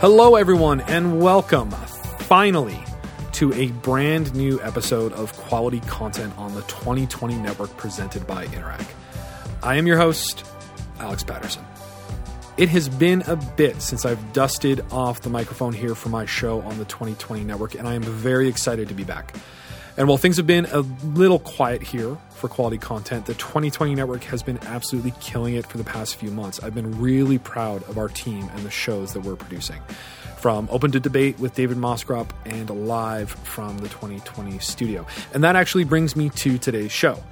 Hello, everyone, and welcome, finally, to a brand new episode of Quality Content on the 2020 Network presented by Interac. I am your host, Alex Patterson. It has been a bit since I've dusted off the microphone here for my show on the 2020 Network, and I am very excited to be back. And while things have been a little quiet here for Quality Content, the 2020 Network has been absolutely killing it for the past few months. I've been really proud of our team and the shows that we're producing. From Open to Debate with David Moscrop and Live from the 2020 studio. And that actually brings me to today's show.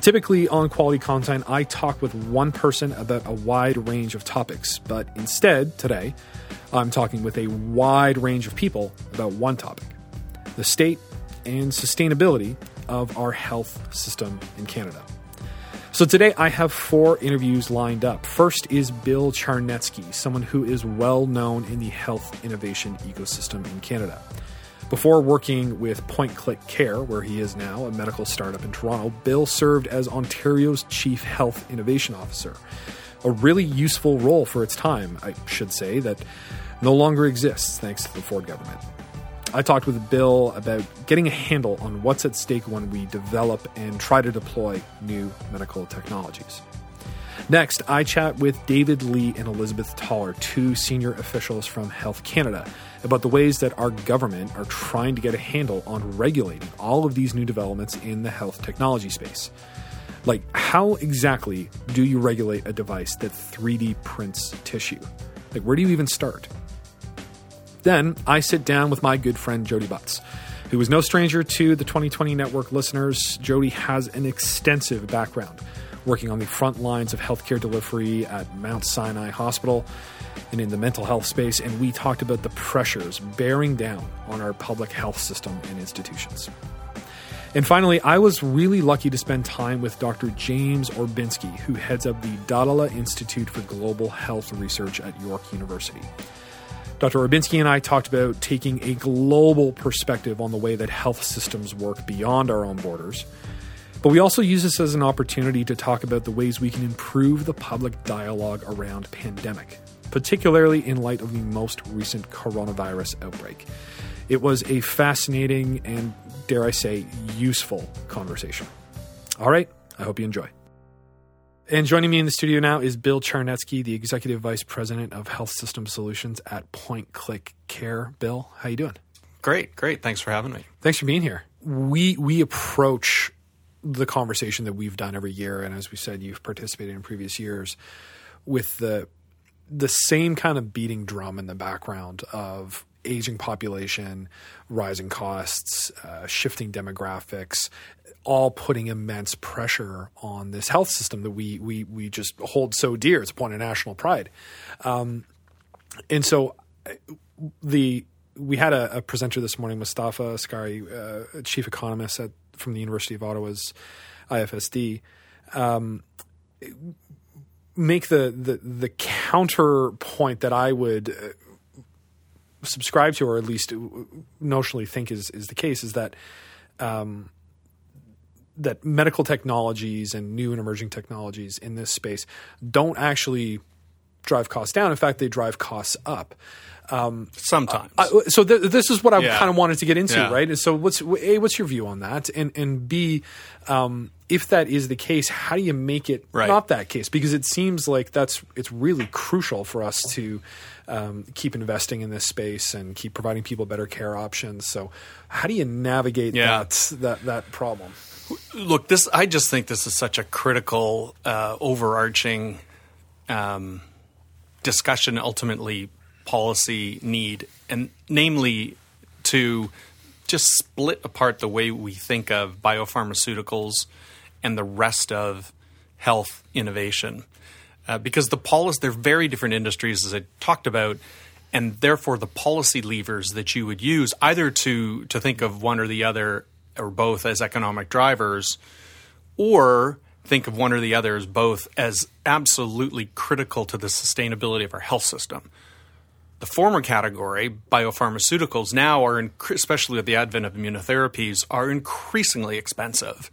Typically on Quality Content, I talk with one person about a wide range of topics, but instead, today, I'm talking with a wide range of people about one topic: the state and sustainability of our health system in Canada. So today I have four interviews lined up. First is Bill Charnetski, someone who is well known in the health innovation ecosystem in Canada. Before working with PointClickCare, where he is now, a medical startup in Toronto, Bill served as Ontario's Chief Health Innovation Officer, a really useful role for its time, I should say, that no longer exists thanks to the Ford government. I talked with Bill about getting a handle on what's at stake when we develop and try to deploy new medical technologies. Next, I chat with David Lee and Elizabeth Toller, two senior officials from Health Canada, about the ways that our government are trying to get a handle on regulating all of these new developments in the health technology space. Like, how exactly do you regulate a device that 3D prints tissue? Like, where do you even start? Then I sit down with my good friend Jody Butts, who is no stranger to the 2020 Network listeners. Jody has an extensive background working on the front lines of healthcare delivery at Mount Sinai Hospital and in the mental health space, and we talked about the pressures bearing down on our public health system and institutions. And finally, I was really lucky to spend time with Dr. James Orbinski, who heads up the Dahdaleh Institute for Global Health Research at York University. Dr. Orbinski and I talked about taking a global perspective on the way that health systems work beyond our own borders, but we also use this as an opportunity to talk about the ways we can improve the public dialogue around pandemic, particularly in light of the most recent coronavirus outbreak. It was a fascinating and, dare I say, useful conversation. All right, I hope you enjoy. And joining me in the studio now is Bill Charnetski, the Executive Vice President of Health System Solutions at PointClickCare. Bill, how you doing? Great. Thanks for having me. Thanks for being here. We approach the conversation that we've done every year, and as we said, you've participated in previous years, with the same kind of beating drum in the background of aging population, rising costs, shifting demographics, all putting immense pressure on this health system that we just hold so dear. It's a point of national pride. And so we had a presenter this morning, Mustafa Askari, chief economist from the University of Ottawa's IFSD, make the counterpoint that I would subscribe to, or at least notionally think is the case, is that that medical technologies and new and emerging technologies in this space don't actually drive costs down. In fact, they drive costs up. Sometimes. So this is what I kind of wanted to get into, right? And so what's your view on that? And B, if that is the case, how do you make it not that case? Because it seems like it's really crucial for us to keep investing in this space and keep providing people better care options. So how do you navigate that problem? Look, I just think this is such a critical, overarching discussion, ultimately policy need, and namely to just split apart the way we think of biopharmaceuticals and the rest of health innovation. Because they're very different industries, as I talked about, and therefore the policy levers that you would use either to think of one or the other or both as economic drivers, or think of one or the other as both as absolutely critical to the sustainability of our health system. The former category, biopharmaceuticals, now are, especially with the advent of immunotherapies, are increasingly expensive.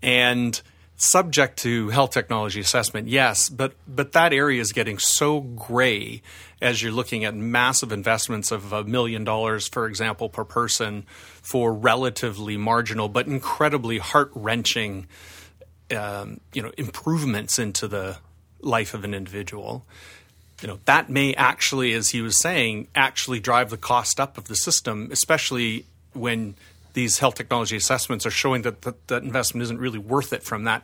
And subject to health technology assessment, yes, but that area is getting so gray as you're looking at massive investments of $1 million, for example, per person for relatively marginal but incredibly heart-wrenching improvements into the life of an individual. That may actually, as he was saying, actually drive the cost up of the system, especially when these health technology assessments are showing that that investment isn't really worth it from that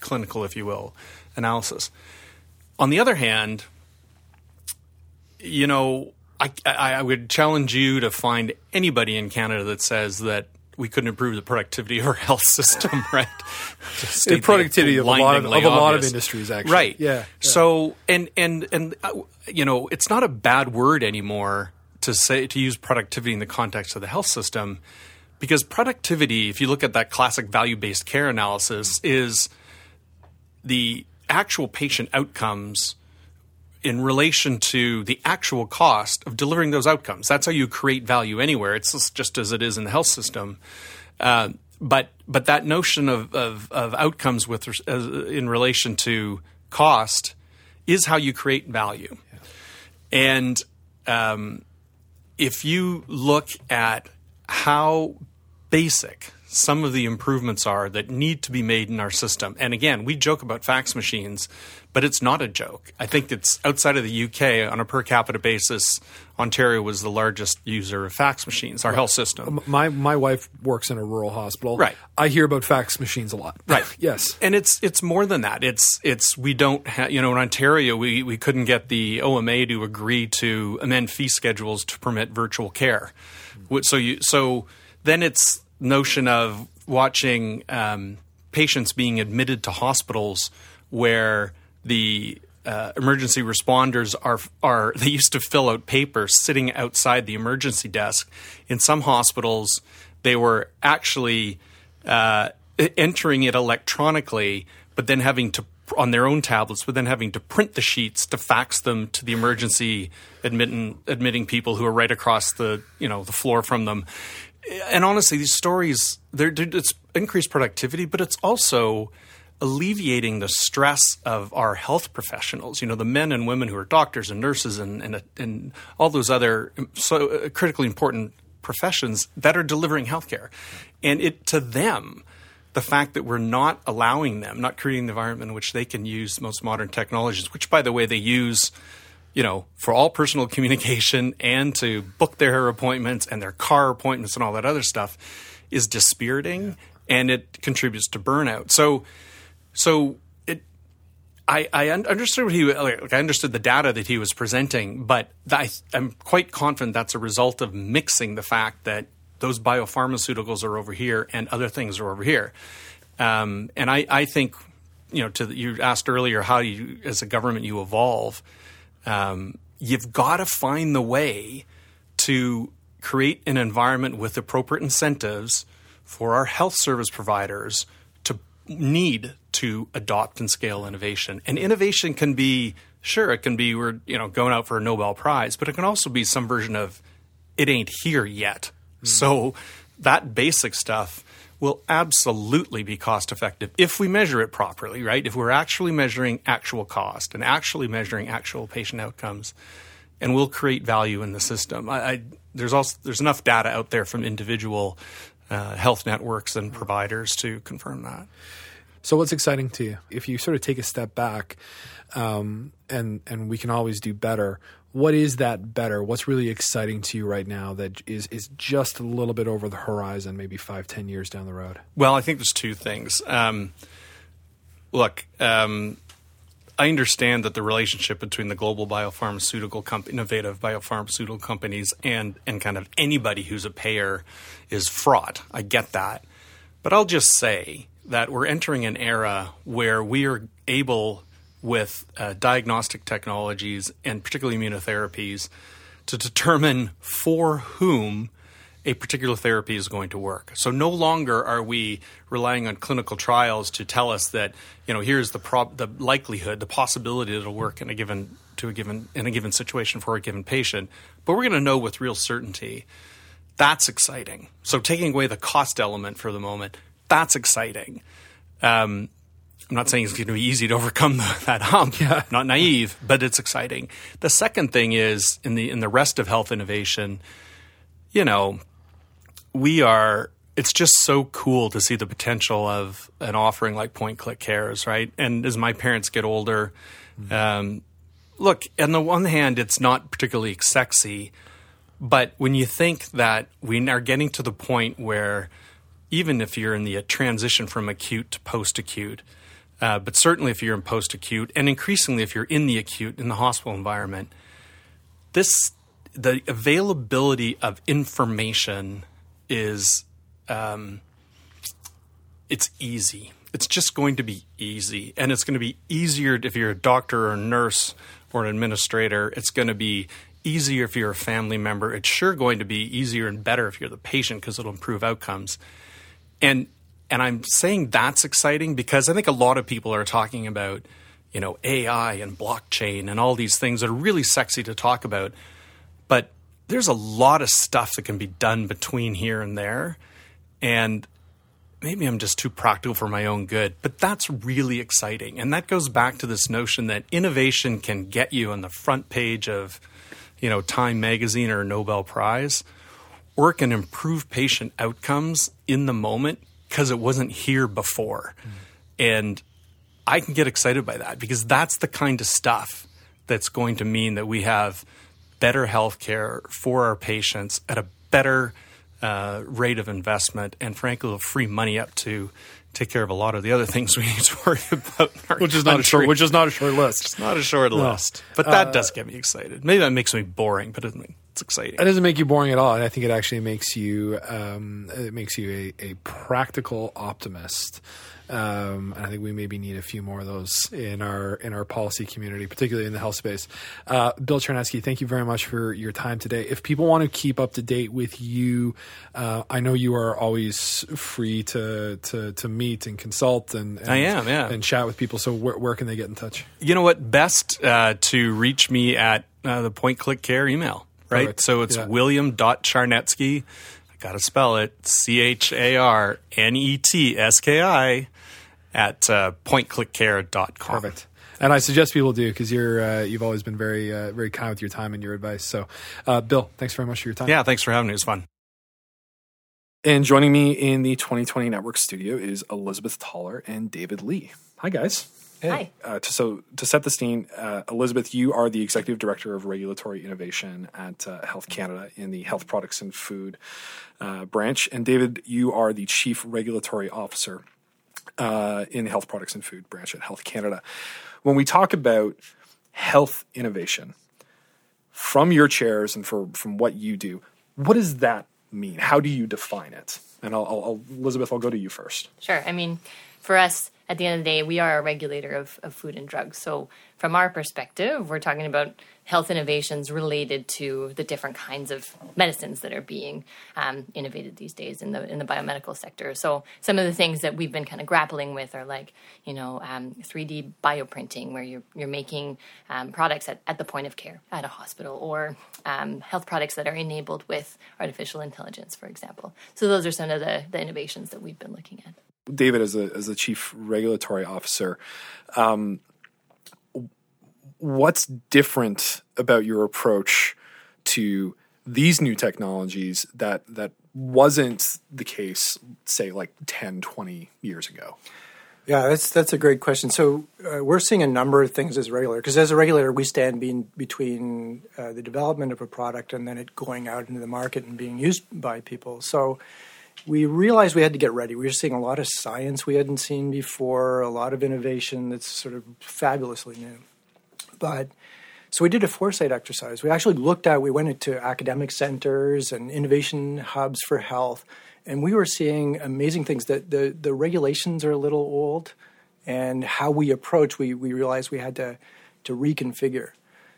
clinical, if you will, analysis. On the other hand, I would challenge you to find anybody in Canada that says that we couldn't improve the productivity of our health system, right? The productivity of a lot of industries, actually. Right. Yeah. So, and it's not a bad word anymore to use productivity in the context of the health system, because productivity, if you look at that classic value-based care analysis, is the actual patient outcomes in relation to the actual cost of delivering those outcomes. That's how you create value anywhere. It's just as it is in the health system. But that notion of outcomes in relation to cost is how you create value. Yeah. And if you look at how basic some of the improvements are that need to be made in our system. And again, we joke about fax machines, but it's not a joke. I think it's outside of the UK on a per capita basis, Ontario was the largest user of fax machines, our health system. My wife works in a rural hospital. Right. I hear about fax machines a lot. Right. Yes. And it's more than that. It's we don't have, in Ontario, we couldn't get the OMA to agree to amend fee schedules to permit virtual care. So then it's notion of watching patients being admitted to hospitals where the emergency responders are they used to fill out papers sitting outside the emergency desk. In some hospitals, they were actually entering it electronically, but then having to on their own tablets, but then having to print the sheets to fax them to the emergency admitting people who are right across the the floor from them. And honestly, these stories, it's increased productivity, but it's also alleviating the stress of our health professionals, the men and women who are doctors and nurses and all those other so critically important professions that are delivering healthcare. And to them, the fact that we're not allowing them, not creating the environment in which they can use most modern technologies, which, by the way, they use for all personal communication and to book their appointments and their car appointments and all that other stuff, is dispiriting. Yeah. And it contributes to burnout. So I understood what I understood the data that he was presenting, but I'm quite confident that's a result of mixing the fact that those biopharmaceuticals are over here and other things are over here. And I think, you asked earlier how you, as a government, you evolve. You've got to find the way to create an environment with appropriate incentives for our health service providers to need to adopt and scale innovation. And innovation can be, sure, it can be we're going out for a Nobel Prize, but it can also be some version of it ain't here yet. Mm-hmm. So that basic stuff will absolutely be cost effective if we measure it properly, right? If we're actually measuring actual cost and actually measuring actual patient outcomes, and we'll create value in the system. There's enough data out there from individual health networks and providers to confirm that. So what's exciting to you? If you sort of take a step back, and we can always do better, what is that better? What's really exciting to you right now that is just a little bit over the horizon, maybe 5-10 years down the road? Well, I think there's two things. I understand that the relationship between the global innovative biopharmaceutical companies and kind of anybody who's a payer is fraught. I get that. But I'll just say that we're entering an era where we are able with diagnostic technologies and particularly immunotherapies to determine for whom a particular therapy is going to work. So no longer are we relying on clinical trials to tell us that here's the likelihood, the possibility that it'll work in a given situation for a given patient, but we're going to know with real certainty. That's exciting. So taking away the cost element for the moment, that's exciting. I'm not saying it's going to be easy to overcome that hump, yeah. Not naive, but it's exciting. The second thing is in the rest of health innovation, you know, it's just so cool to see the potential of an offering like PointClickCare, right? And as my parents get older, look, on the one hand, it's not particularly sexy, but when you think that we are getting to the point where even if you're in the transition from acute to post-acute, but certainly if you're in post-acute, and increasingly if you're in the acute, in the hospital environment, the availability of information is it's easy. It's just going to be easy. And it's going to be easier if you're a doctor or a nurse or an administrator. It's going to be easier if you're a family member. It's sure going to be easier and better if you're the patient because it'll improve outcomes. And I'm saying that's exciting because I think a lot of people are talking about, you know, AI and blockchain and all these things that are really sexy to talk about. But there's a lot of stuff that can be done between here and there. And maybe I'm just too practical for my own good, but that's really exciting. And that goes back to this notion that innovation can get you on the front page of, you know, Time magazine or a Nobel Prize, or it can improve patient outcomes in the moment because it wasn't here before. Mm. And I can get excited by that because that's the kind of stuff that's going to mean that we have better healthcare for our patients at a better rate of investment, and frankly, it'll free money up to take care of a lot of the other things we need to worry about. In our which is not a short list. It's not a short list, but that does get me excited. Maybe that makes me boring, but it's exciting. It doesn't make you boring at all, and I think it actually makes you a practical optimist. And I think we maybe need a few more of those in our policy community, particularly in the health space. Bill Charnetski, thank you very much for your time today. If people want to keep up to date with you, I know you are always free to meet and consult and I am, yeah. And chat with people. So where can they get in touch? You know what? Best to reach me at the PointClickCare email, right? Perfect. So it's William.Charnetski. Got to spell it, CHARNETSKI at pointclickcare.com. Perfect. And I suggest people do because you've always been very, very kind with your time and your advice. So, Bill, thanks very much for your time. Yeah, thanks for having me. It was fun. And joining me in the 2020 Network studio is Elizabeth Toller and David Lee. Hi, guys. Hey. Hi. So to set the scene, Elizabeth, you are the Executive Director of Regulatory Innovation at Health Canada in the Health Products and Food branch. And David, you are the Chief Regulatory Officer in the Health Products and Food branch at Health Canada. When we talk about health innovation, from your chairs and from what you do, what does that mean? How do you define it? And Elizabeth, I'll go to you first. Sure. I mean, for us, at the end of the day, we are a regulator of food and drugs. So from our perspective, we're talking about health innovations related to the different kinds of medicines that are being innovated these days in the biomedical sector. So some of the things that we've been kind of grappling with are like, you know, 3D bioprinting, where you're making products at the point of care at a hospital, or health products that are enabled with artificial intelligence, for example. So those are some of the innovations that we've been looking at. David, as the Chief Regulatory Officer, what's different about your approach to these new technologies that wasn't the case, say, like 10, 20 years ago? Yeah, that's a great question. So we're seeing a number of things as a regulator, because as a regulator, we stand between the development of a product and then it going out into the market and being used by people. So we realized we had to get ready. We were seeing a lot of science we hadn't seen before, a lot of innovation that's sort of fabulously new. But so we did a foresight exercise. We actually we went into academic centers and innovation hubs for health, and we were seeing amazing things. That the regulations are a little old, and how we approach, we realized we had to reconfigure.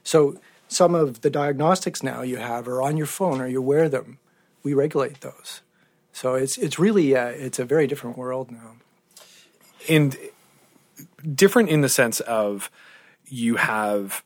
So some of the diagnostics now you have are on your phone or you wear them. We regulate those. So it's really it's a very different world now, and different in the sense of you have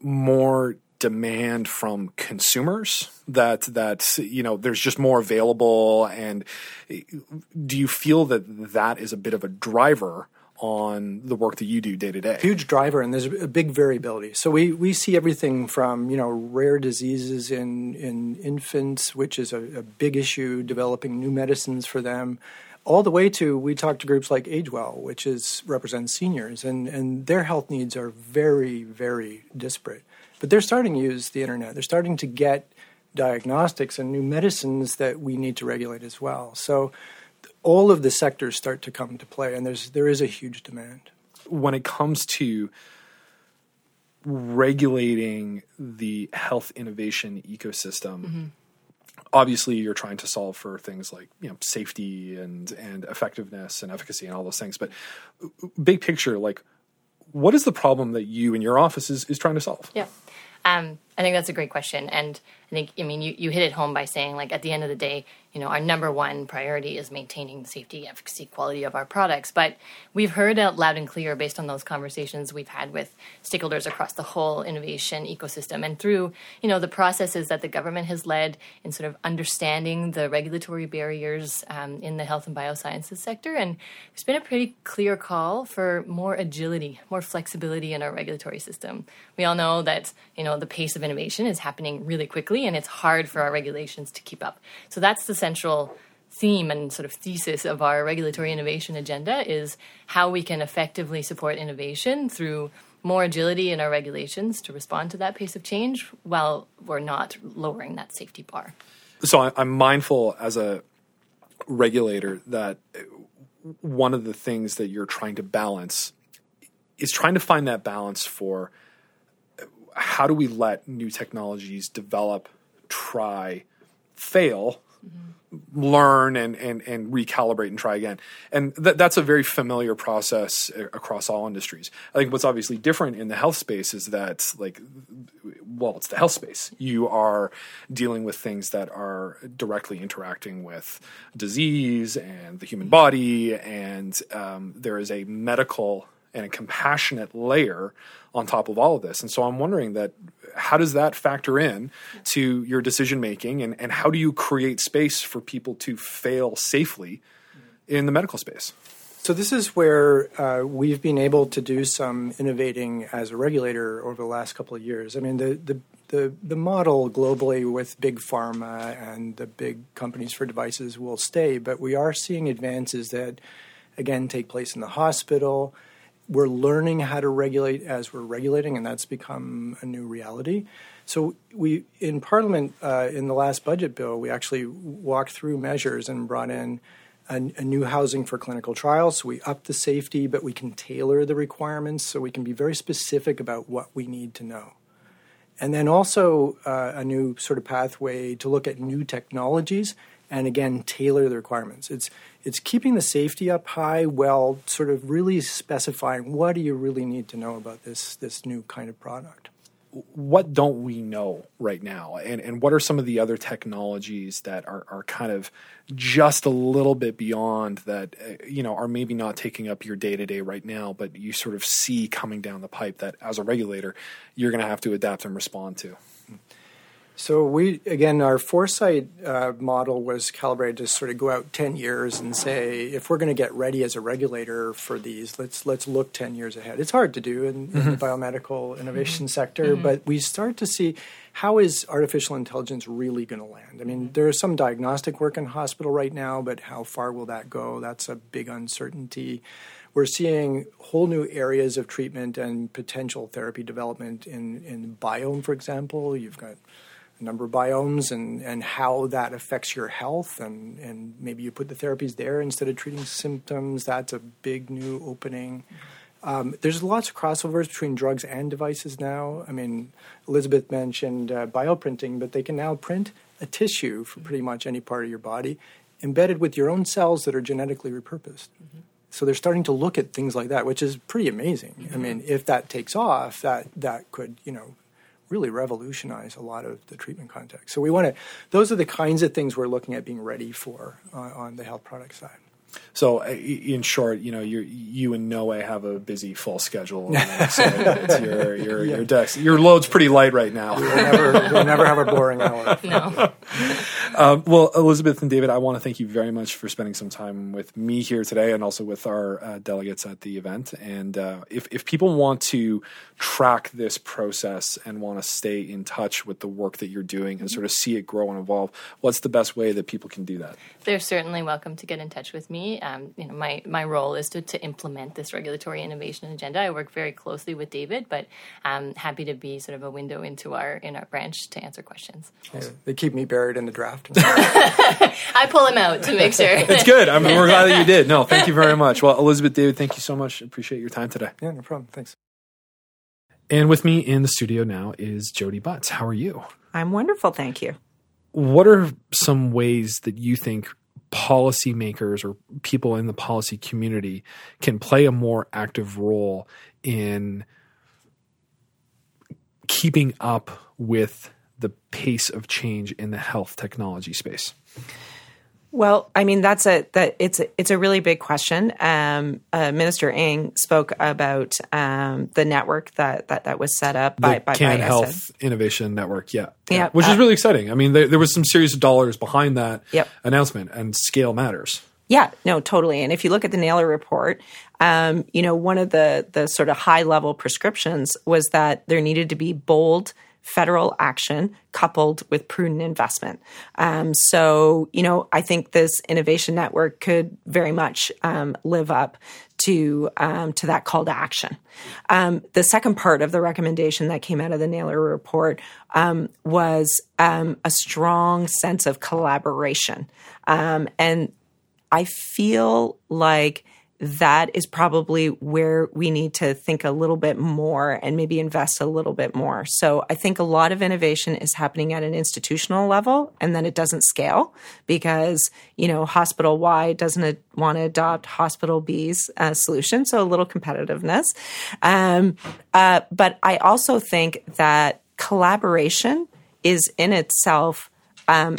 more demand from consumers that you know there's just more available. And do you feel that is a bit of a driver on the work that you do day to day? Huge driver, and there's a big variability. So we see everything from, you know, rare diseases in infants, which is a big issue, developing new medicines for them, all the way to, we talk to groups like AgeWell, which represents seniors, and their health needs are very, very disparate. But they're starting to use the internet. They're starting to get diagnostics and new medicines that we need to regulate as well. So all of the sectors start to come to play, and there is a huge demand. When it comes to regulating the health innovation ecosystem, mm-hmm. obviously you're trying to solve for things like, you know, safety and effectiveness and efficacy and all those things. But big picture, like, what is the problem that you and your office is trying to solve? Yeah. I think that's a great question. And I think, I mean, you hit it home by saying, like, at the end of the day, you know, our number one priority is maintaining the safety, efficacy, quality of our products. But we've heard out loud and clear based on those conversations we've had with stakeholders across the whole innovation ecosystem and through, you know, the processes that the government has led in sort of understanding the regulatory barriers in the health and biosciences sector. And there's been a pretty clear call for more agility, more flexibility in our regulatory system. We all know that, you know, the pace of innovation is happening really quickly, and it's hard for our regulations to keep up. So that's the central theme and sort of thesis of our regulatory innovation agenda, is how we can effectively support innovation through more agility in our regulations to respond to that pace of change while we're not lowering that safety bar. So I'm mindful as a regulator that one of the things that you're trying to balance is trying to find that balance for how do we let new technologies develop, try, fail, mm-hmm. learn, and recalibrate and try again. And that's a very familiar process across all industries. I think what's obviously different in the health space is that, like, well, it's the health space. You are dealing with things that are directly interacting with disease and the human body, and there is a medical and a compassionate layer on top of all of this. And so I'm wondering that, how does that factor in to your decision-making, and how do you create space for people to fail safely in the medical space? So this is where we've been able to do some innovating as a regulator over the last couple of years. I mean, the model globally with big pharma and the big companies for devices will stay, but we are seeing advances that, again, take place in the hospital. We're learning how to regulate as we're regulating, and that's become a new reality. So we, in Parliament, in the last budget bill, we actually walked through measures and brought in a new housing for clinical trials. So we up the safety, but we can tailor the requirements so we can be very specific about what we need to know. And then also a new sort of pathway to look at new technologies and, again, tailor the requirements. It's keeping the safety up high while sort of really specifying what do you really need to know about this new kind of product. What don't we know right now? And what are some of the other technologies that are kind of just a little bit beyond that, you know, are maybe not taking up your day-to-day right now, but you sort of see coming down the pipe that, as a regulator, you're going to have to adapt and respond to? So we, again, our foresight model was calibrated to sort of go out 10 years and say, if we're going to get ready as a regulator for these, let's look 10 years ahead. It's hard to do in the biomedical innovation mm-hmm. sector, mm-hmm. but we start to see how is artificial intelligence really going to land. I mean, there is some diagnostic work in hospital right now, but how far will that go? That's a big uncertainty. We're seeing whole new areas of treatment and potential therapy development in biome, for example. You've got a number of biomes and how that affects your health, and maybe you put the therapies there instead of treating symptoms. That's a big new opening. There's lots of crossovers between drugs and devices now. I mean, Elizabeth mentioned bioprinting, but they can now print a tissue for pretty much any part of your body, embedded with your own cells that are genetically repurposed. Mm-hmm. So they're starting to look at things like that, which is pretty amazing. Mm-hmm. I mean, if that takes off, that could, you know, really revolutionize a lot of the treatment context. So we want to, those are the kinds of things we're looking at being ready for on the health product side. So in short, you know, you in no way have a busy full schedule. So it's your desk, your load's pretty light right now. We'll never have a boring hour. No. Well, Elizabeth and David, I want to thank you very much for spending some time with me here today and also with our delegates at the event. And if people want to track this process and want to stay in touch with the work that you're doing and sort of see it grow and evolve, what's the best way that people can do that? They're certainly welcome to get in touch with me. My role is to implement this regulatory innovation agenda. I work very closely with David, but I'm happy to be sort of a window into our branch to answer questions. Yeah, they keep me buried in the draft. I pull him out to make sure. It's good. I mean, we're glad that you did. No, thank you very much. Well, Elizabeth, David, thank you so much. Appreciate your time today. Yeah, no problem. Thanks. And with me in the studio now is Jody Butts. How are you? I'm wonderful, thank you. What are some ways that you think policymakers or people in the policy community can play a more active role in keeping up with the pace of change in the health technology space? Well, I mean, it's a really big question. Minister Ng spoke about the network that was set up by the Canada Health Innovation Network, yeah. Which is really exciting. I mean, there was some serious dollars behind that announcement, and scale matters. Yeah, no, totally. And if you look at the Naylor report, one of the sort of high level prescriptions was that there needed to be bold federal action coupled with prudent investment. I think this innovation network could very much live up to that call to action. The second part of the recommendation that came out of the Naylor report was a strong sense of collaboration. And I feel like that is probably where we need to think a little bit more and maybe invest a little bit more. So I think a lot of innovation is happening at an institutional level, and then it doesn't scale because, hospital Y doesn't want to adopt hospital B's solution. So a little competitiveness. But I also think that collaboration is in itself an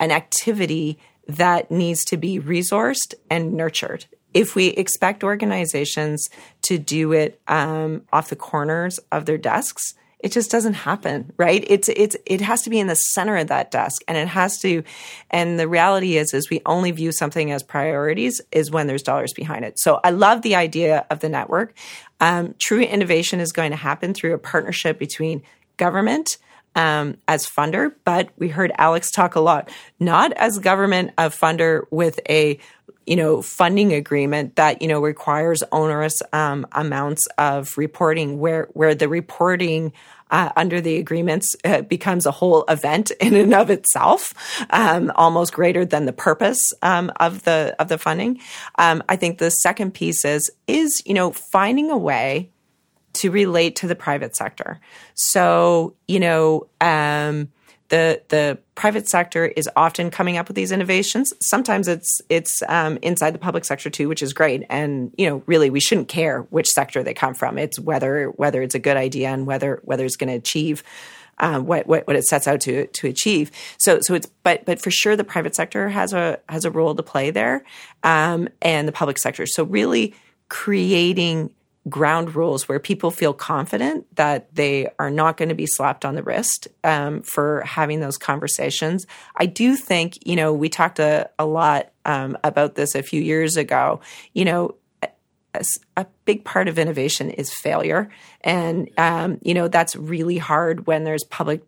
activity that needs to be resourced and nurtured. If we expect organizations to do it off the corners of their desks, it just doesn't happen, right? It has to be in the center of that desk, and it has to. And the reality is we only view something as priorities is when there's dollars behind it. So I love the idea of the network. True innovation is going to happen through a partnership between government as funder, but we heard Alex talk a lot, not as government a funder with a, funding agreement that, requires onerous amounts of reporting where the reporting under the agreements becomes a whole event in and of itself, almost greater than the purpose of the funding. I think the second piece is finding a way to relate to the private sector. So, the private sector is often coming up with these innovations. Sometimes it's inside the public sector too, which is great. And, really we shouldn't care which sector they come from. It's whether it's a good idea and whether it's going to achieve what it sets out to achieve. So it's but for sure the private sector has a role to play there, and the public sector. So really creating ground rules where people feel confident that they are not going to be slapped on the wrist for having those conversations. I do think, we talked a lot about this a few years ago, a big part of innovation is failure. And, that's really hard when there's public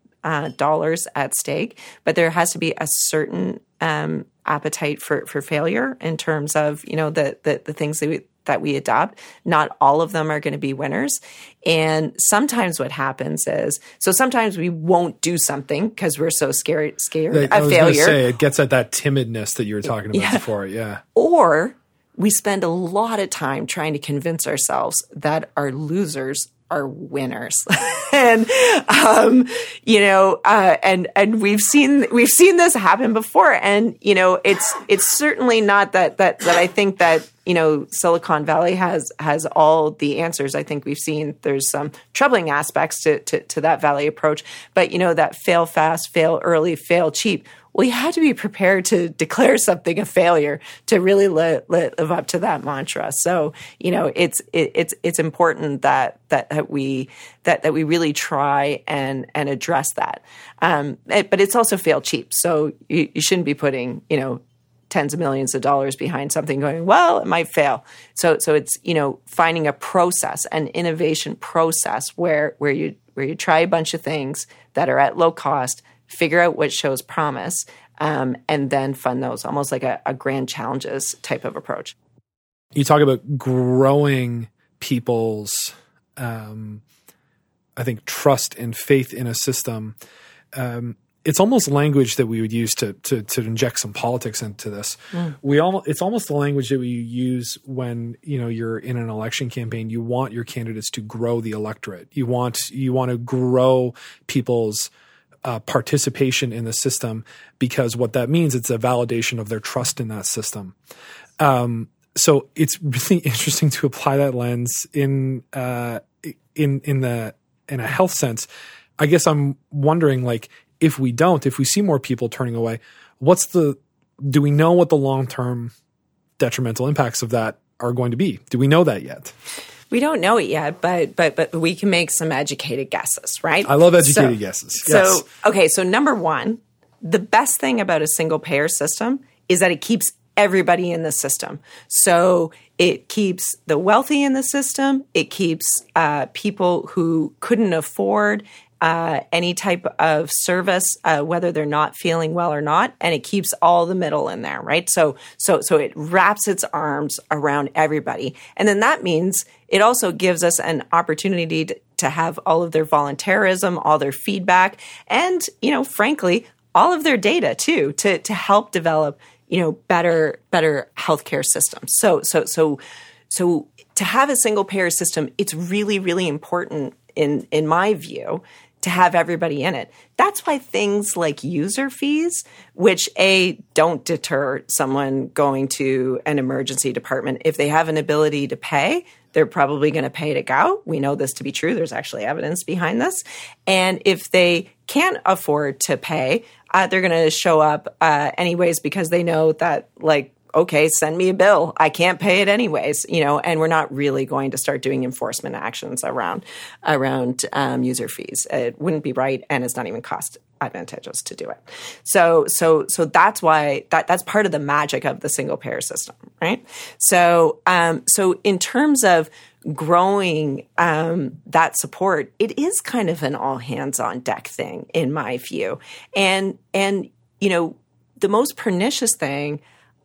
dollars at stake, but there has to be a certain appetite for failure in terms of, the things that we adopt. Not all of them are going to be winners. And sometimes what happens is, sometimes we won't do something because we're so scared of failure. I was going to say, it gets at that timidness that you were talking about before. Yeah. Or we spend a lot of time trying to convince ourselves that our losers are winners. And, and we've seen this happen before. And, it's certainly not that I think that, Silicon Valley has all the answers. I think we've seen there's some troubling aspects to that Valley approach, but that fail fast, fail early, fail cheap well, you have to be prepared to declare something a failure to really live up to that mantra. So, you know, it's important that we really try and address that. But it's also fail cheap. So you shouldn't be putting, you know, tens of millions of dollars behind something going, well, it might fail. So it's, you know, finding a process, an innovation process where you try a bunch of things that are at low cost, figure out what shows promise, and then fund those, almost like a grand challenges type of approach. You talk about growing people's, I think, trust and faith in a system. It's almost language that we would use to inject some politics into this. Mm. It's almost the language that we use when, you know, you're in an election campaign. You want your candidates to grow the electorate. You want to grow people's participation in the system, because what that means, it's a validation of their trust in that system. So it's really interesting to apply that lens in a health sense. I guess I'm wondering, like, if we see more people turning away, do we know what the long-term detrimental impacts of that are going to be? Do we know that yet? We don't know it yet, but we can make some educated guesses, right? I love educated guesses. Yes. So number one, the best thing about a single-payer system is that it keeps everybody in the system. So it keeps the wealthy in the system. It keeps people who couldn't afford any type of service, whether they're not feeling well or not, and it keeps all the middle in there, right? So it wraps its arms around everybody. And then that means it also gives us an opportunity to have all of their volunteerism, all their feedback, and, you know, frankly, all of their data too, to help develop, you know, better healthcare systems. So to have a single payer system, it's really, really important in my view, to have everybody in it. That's why things like user fees, which don't deter someone going to an emergency department. If they have an ability to pay, they're probably going to pay to go. We know this to be true. There's actually evidence behind this. And if they can't afford to pay, they're going to show up anyways, because they know that, like, okay, send me a bill. I can't pay it anyways, you know, and we're not really going to start doing enforcement actions around user fees. It wouldn't be right, and it's not even cost advantageous to do it. So that's why that's part of the magic of the single payer system, right? So in terms of growing that support, it is kind of an all hands on deck thing, in my view. And you know, the most pernicious thing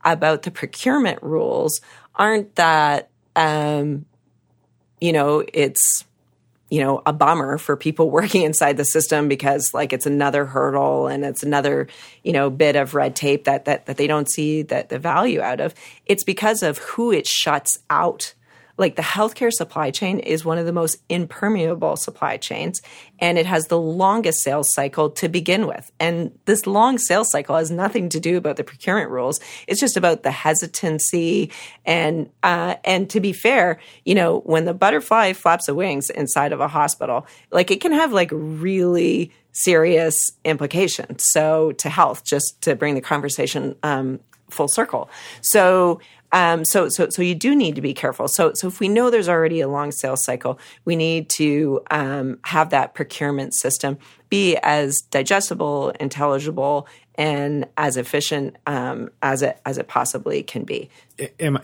about the procurement rules aren't that, you know, it's, you know, a bummer for people working inside the system because, like, it's another hurdle and it's another, you know, bit of red tape that they don't see that the value out of. It's because of who it shuts out. Like, the healthcare supply chain is one of the most impermeable supply chains, and it has the longest sales cycle to begin with. And this long sales cycle has nothing to do about the procurement rules. It's just about the hesitancy. And to be fair, you know, when the butterfly flaps the wings inside of a hospital, like, it can have, like, really serious implications. So to health, just to bring the conversation full circle. So you do need to be careful. So if we know there's already a long sales cycle, we need to have that procurement system be as digestible, intelligible, and as efficient as it possibly can be. Am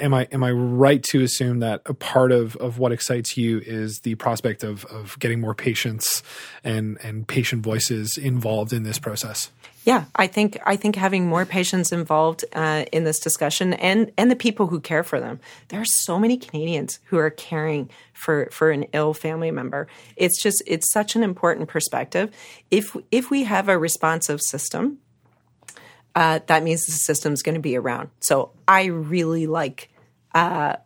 I right to assume that a part of what excites you is the prospect of getting more patients and patient voices involved in this process? Yeah, I think having more patients involved in this discussion and the people who care for them. There are so many Canadians who are caring for an ill family member. It's such an important perspective. If we have a responsive system, that means the system's going to be around. So I really like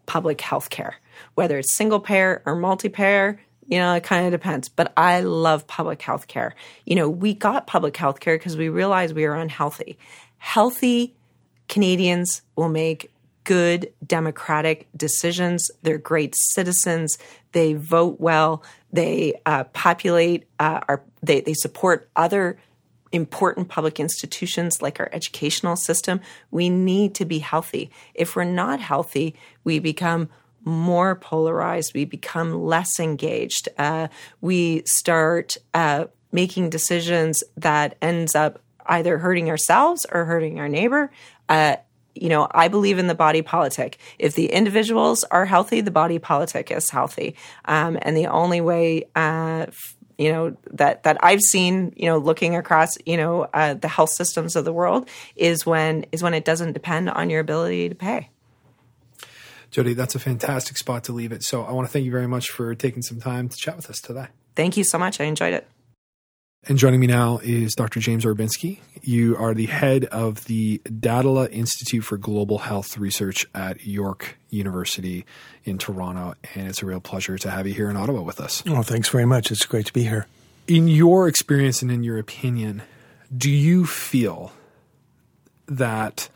public health care, whether it's single payer or multi-payer. You know, it kind of depends. But I love public health care. You know, we got public health care because we realized we were unhealthy. Healthy Canadians will make good democratic decisions. They're great citizens. They vote well. They support other important public institutions like our educational system. We need to be healthy. If we're not healthy, we become more polarized. We become less engaged. We start making decisions that ends up either hurting ourselves or hurting our neighbor. I believe in the body politic. If the individuals are healthy, the body politic is healthy. And the only way, that I've seen, looking across, the health systems of the world is when it doesn't depend on your ability to pay. Jody, that's a fantastic spot to leave it. So I want to thank you very much for taking some time to chat with us today. Thank you so much. I enjoyed it. And joining me now is Dr. James Orbinski. You are the head of the Dahdaleh Institute for Global Health Research at York University in Toronto. And it's a real pleasure to have you here in Ottawa with us. Well, thanks very much. It's great to be here. In your experience and in your opinion, do you feel that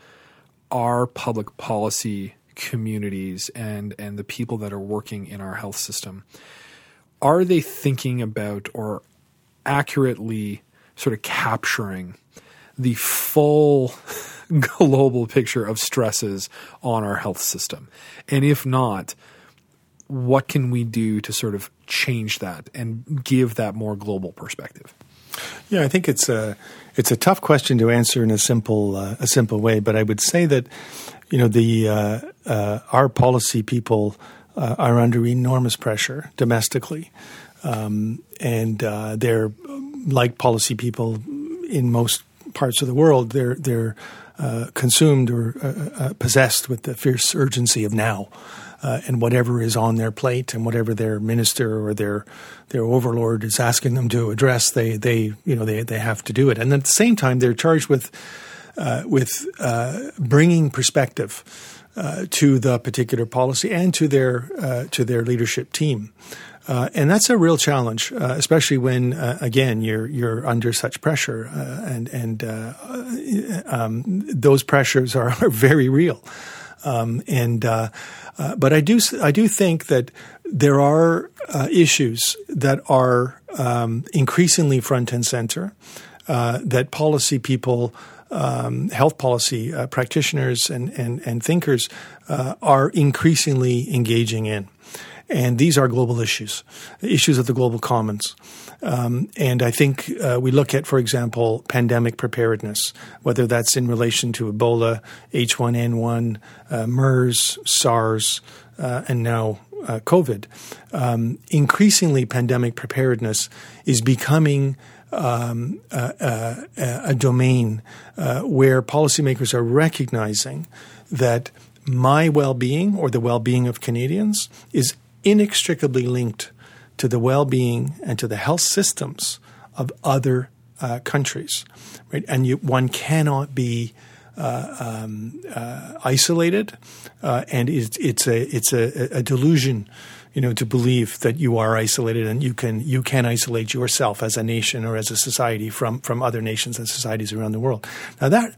our public policy communities and the people that are working in our health system, are they thinking about or accurately sort of capturing the full global picture of stresses on our health system? And if not, what can we do to sort of change that and give that more global perspective? Yeah, I think it's a tough question to answer in a simple way, but I would say that our policy people are under enormous pressure domestically. And they're like policy people in most parts of the world. They're consumed or possessed with the fierce urgency of now, and whatever is on their plate and whatever their minister or their overlord is asking them to address, they have to do it. And at the same time, they're charged with bringing perspective to the particular policy and to their leadership team. And that's a real challenge, especially when, again, you're under such pressure, and those pressures are very real. But I do think that there are issues that are increasingly front and center, that policy people, health policy practitioners and thinkers are increasingly engaging in. And these are global issues of the global commons. And I think we look at, for example, pandemic preparedness, whether that's in relation to Ebola, H1N1, MERS, SARS, and now COVID. Increasingly, pandemic preparedness is becoming a domain where policymakers are recognizing that my well-being or the well-being of Canadians is inextricably linked to the well-being and to the health systems of other countries, right? And one cannot be isolated, and it's a delusion, to believe that you are isolated and you can isolate yourself as a nation or as a society from other nations and societies around the world. Now that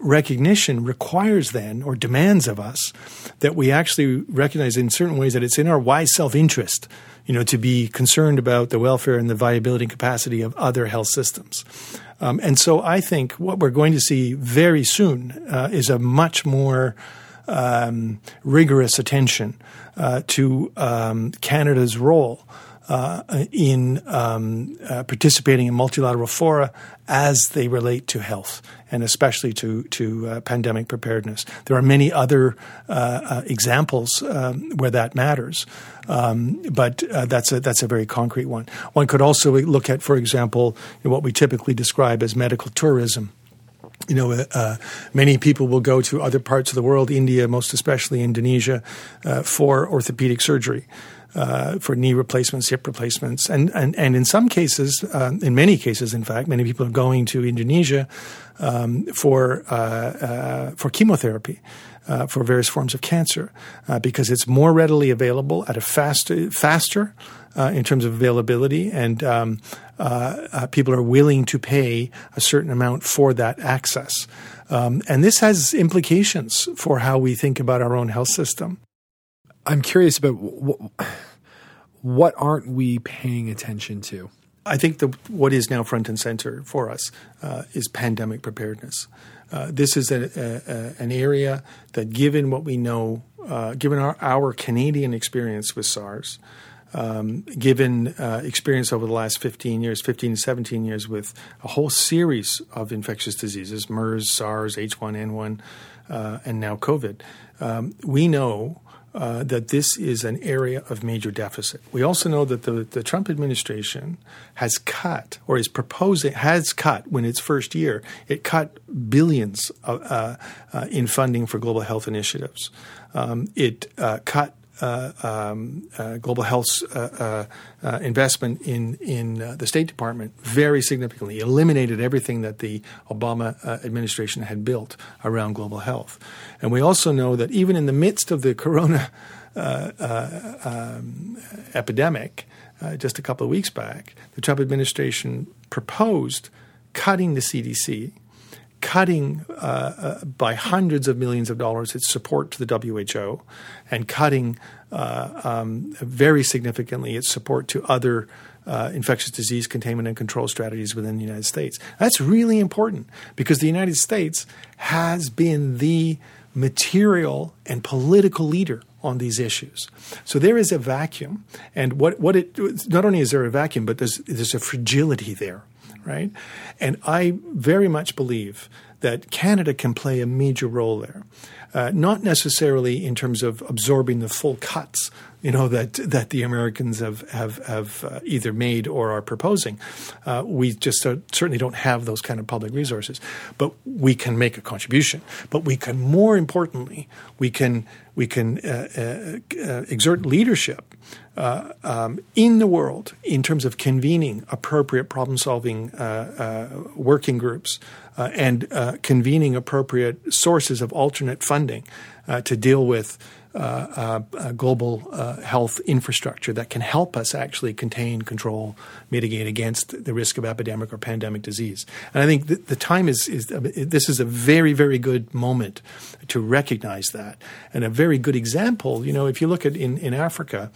recognition requires then or demands of us that we actually recognize in certain ways that it's in our wise self-interest, to be concerned about the welfare and the viability and capacity of other health systems. And so I think what we're going to see very soon is a much more rigorous attention to Canada's role in participating in multilateral fora as they relate to health and especially to pandemic preparedness. There are many other examples where that matters, but that's a very concrete one. One could also look at, for example, what we typically describe as medical tourism. Many people will go to other parts of the world, India, most especially Indonesia, for orthopedic surgery. For knee replacements, hip replacements. And in some cases, in many cases, in fact, many people are going to Indonesia for chemotherapy, for various forms of cancer, because it's more readily available at a faster in terms of availability. And people are willing to pay a certain amount for that access. And this has implications for how we think about our own health system. I'm curious about what aren't we paying attention to I think what is now front and center for us is pandemic preparedness. This is an area that, given what we know, given our Canadian experience with SARS, given experience over the last 15 to 17 years with a whole series of infectious diseases, MERS, SARS, H1N1, and now COVID, we know that this is an area of major deficit. We also know that the Trump administration has cut, or is proposing, has cut when its first year, it cut billions in funding for global health initiatives. It cut global health's investment in the State Department very significantly, eliminated everything that the Obama administration had built around global health. And we also know that even in the midst of the corona epidemic, just a couple of weeks back, the Trump administration proposed cutting the CDC, cutting by hundreds of millions of dollars its support to the WHO, and cutting very significantly its support to other infectious disease containment and control strategies within the United States. That's really important because the United States has been the material and political leader on these issues. So there is a vacuum. And not only is there a vacuum, but there's a fragility there. Right? And I very much believe that Canada can play a major role there, not necessarily in terms of absorbing the full cuts, that the Americans have either made or are proposing. We just certainly don't have those kind of public resources, but we can make a contribution. But we can, more importantly, we can exert leadership in the world in terms of convening appropriate problem-solving working groups and convening appropriate sources of alternate funding to deal with global health infrastructure that can help us actually contain, control, mitigate against the risk of epidemic or pandemic disease. And I think the time is this is a very, very good moment to recognize that, and a very good example. If you look at in Africa,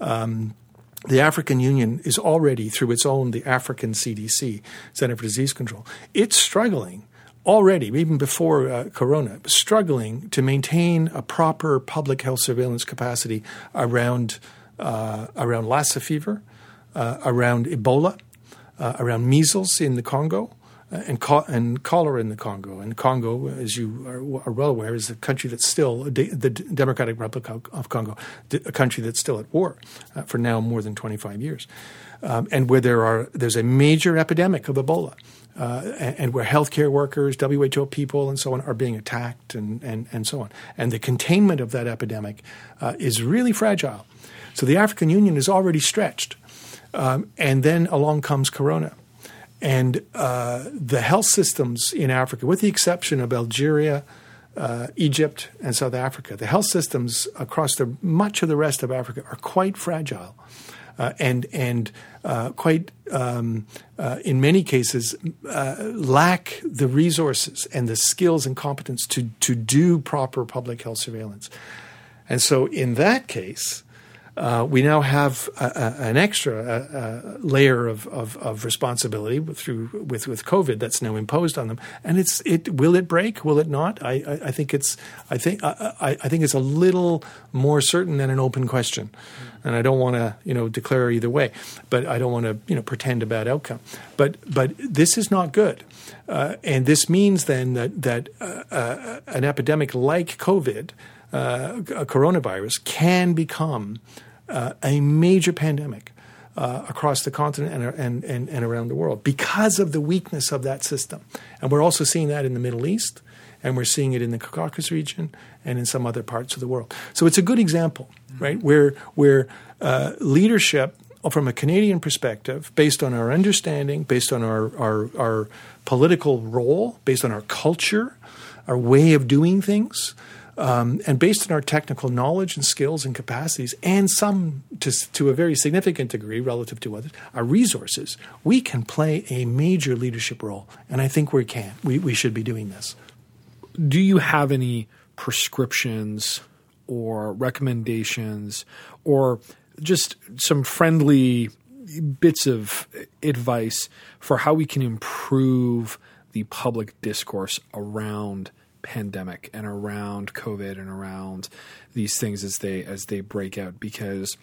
the African Union is already through its own the African CDC, Center for Disease Control. It's struggling. Already, even before Corona, struggling to maintain a proper public health surveillance capacity around Lassa fever, around Ebola, around measles in the Congo, and cholera in the Congo. And Congo, as you are well aware, is a country that's still the Democratic Republic of Congo, a country that's still at war for now more than 25 years, and where there's a major epidemic of Ebola. And where healthcare workers, WHO people, and so on are being attacked and so on. And the containment of that epidemic is really fragile. So the African Union is already stretched. And then along comes Corona. And the health systems in Africa, with the exception of Algeria, Egypt, and South Africa, the health systems across much of the rest of Africa are quite fragile. And quite in many cases lack the resources and the skills and competence to do proper public health surveillance. And so in that case, we now have an extra layer of responsibility with COVID that's now imposed on them. And will it break? Will it not? I think it's a little more certain than an open question. And I don't want to, declare either way, but I don't want to, pretend a bad outcome. But this is not good, and this means then that an epidemic like COVID, a coronavirus, can become a major pandemic across the continent and around the world because of the weakness of that system. And we're also seeing that in the Middle East, and we're seeing it in the Caucasus region and in some other parts of the world. So it's a good example, right, where leadership from a Canadian perspective, based on our understanding, based on our political role, based on our culture, our way of doing things, and based on our technical knowledge and skills and capacities, and some to a very significant degree relative to others, our resources, we can play a major leadership role. And I think we can. We should be doing this. Do you have any prescriptions or recommendations or just some friendly bits of advice for how we can improve the public discourse around pandemic and around COVID and around these things as they break out, because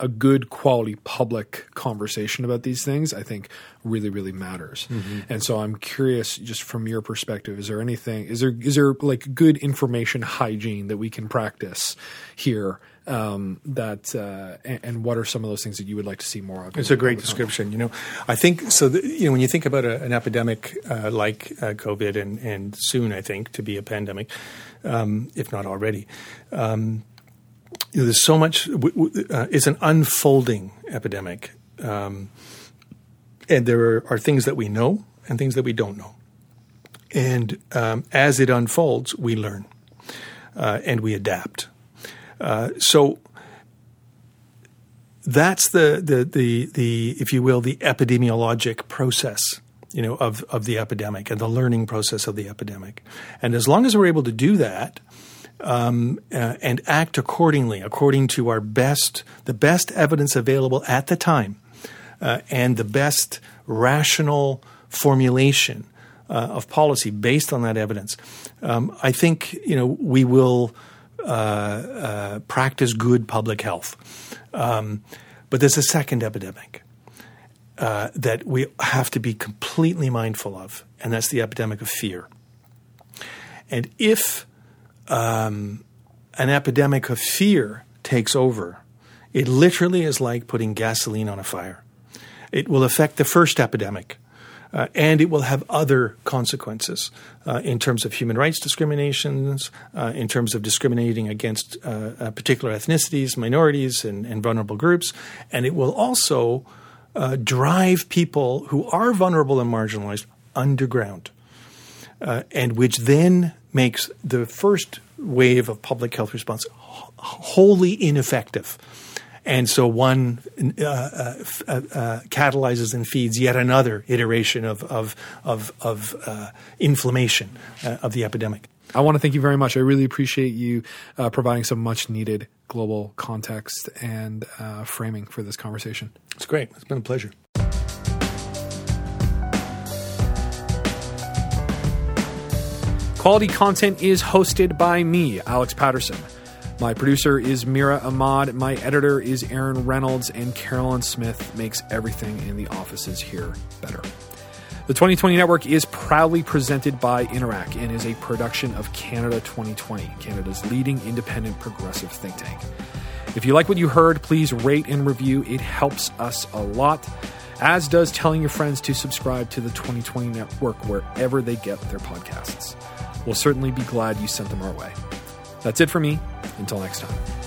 a good quality public conversation about these things, I think, really, really matters. Mm-hmm. And so I'm curious, just from your perspective, is there like good information hygiene that we can practice here? And what are some of those things that you would like to see more of? It's a great description. You know, I think so. When you think about an epidemic like COVID, and soon I think to be a pandemic, if not already, there's so much. It's an unfolding epidemic, and there are things that we know and things that we don't know. And as it unfolds, we learn and we adapt. So that's the if you will, the epidemiologic process, of the epidemic and the learning process of the epidemic. And as long as we're able to do that and act accordingly, according to the best evidence available at the time and the best rational formulation of policy based on that evidence, I think, we will – practice good public health. But there's a second epidemic that we have to be completely mindful of, and that's the epidemic of fear. And if an epidemic of fear takes over, it literally is like putting gasoline on a fire. It will affect the first epidemic. And it will have other consequences in terms of human rights discriminations, in terms of discriminating against particular ethnicities, minorities, and vulnerable groups. And it will also drive people who are vulnerable and marginalized underground, and which then makes the first wave of public health response wholly ineffective. And so one catalyzes and feeds yet another iteration of inflammation of the epidemic. I want to thank you very much. I really appreciate you providing some much-needed global context and framing for this conversation. It's great. It's been a pleasure. Quality Content is hosted by me, Alex Patterson. My producer is Mira Ahmad. My editor is Aaron Reynolds, and Carolyn Smith makes everything in the offices here better. The 2020 Network is proudly presented by Interac and is a production of Canada 2020, Canada's leading independent progressive think tank. If you like what you heard, please rate and review. It helps us a lot, as does telling your friends to subscribe to the 2020 Network wherever they get their podcasts. We'll certainly be glad you sent them our way. That's it for me. Until next time.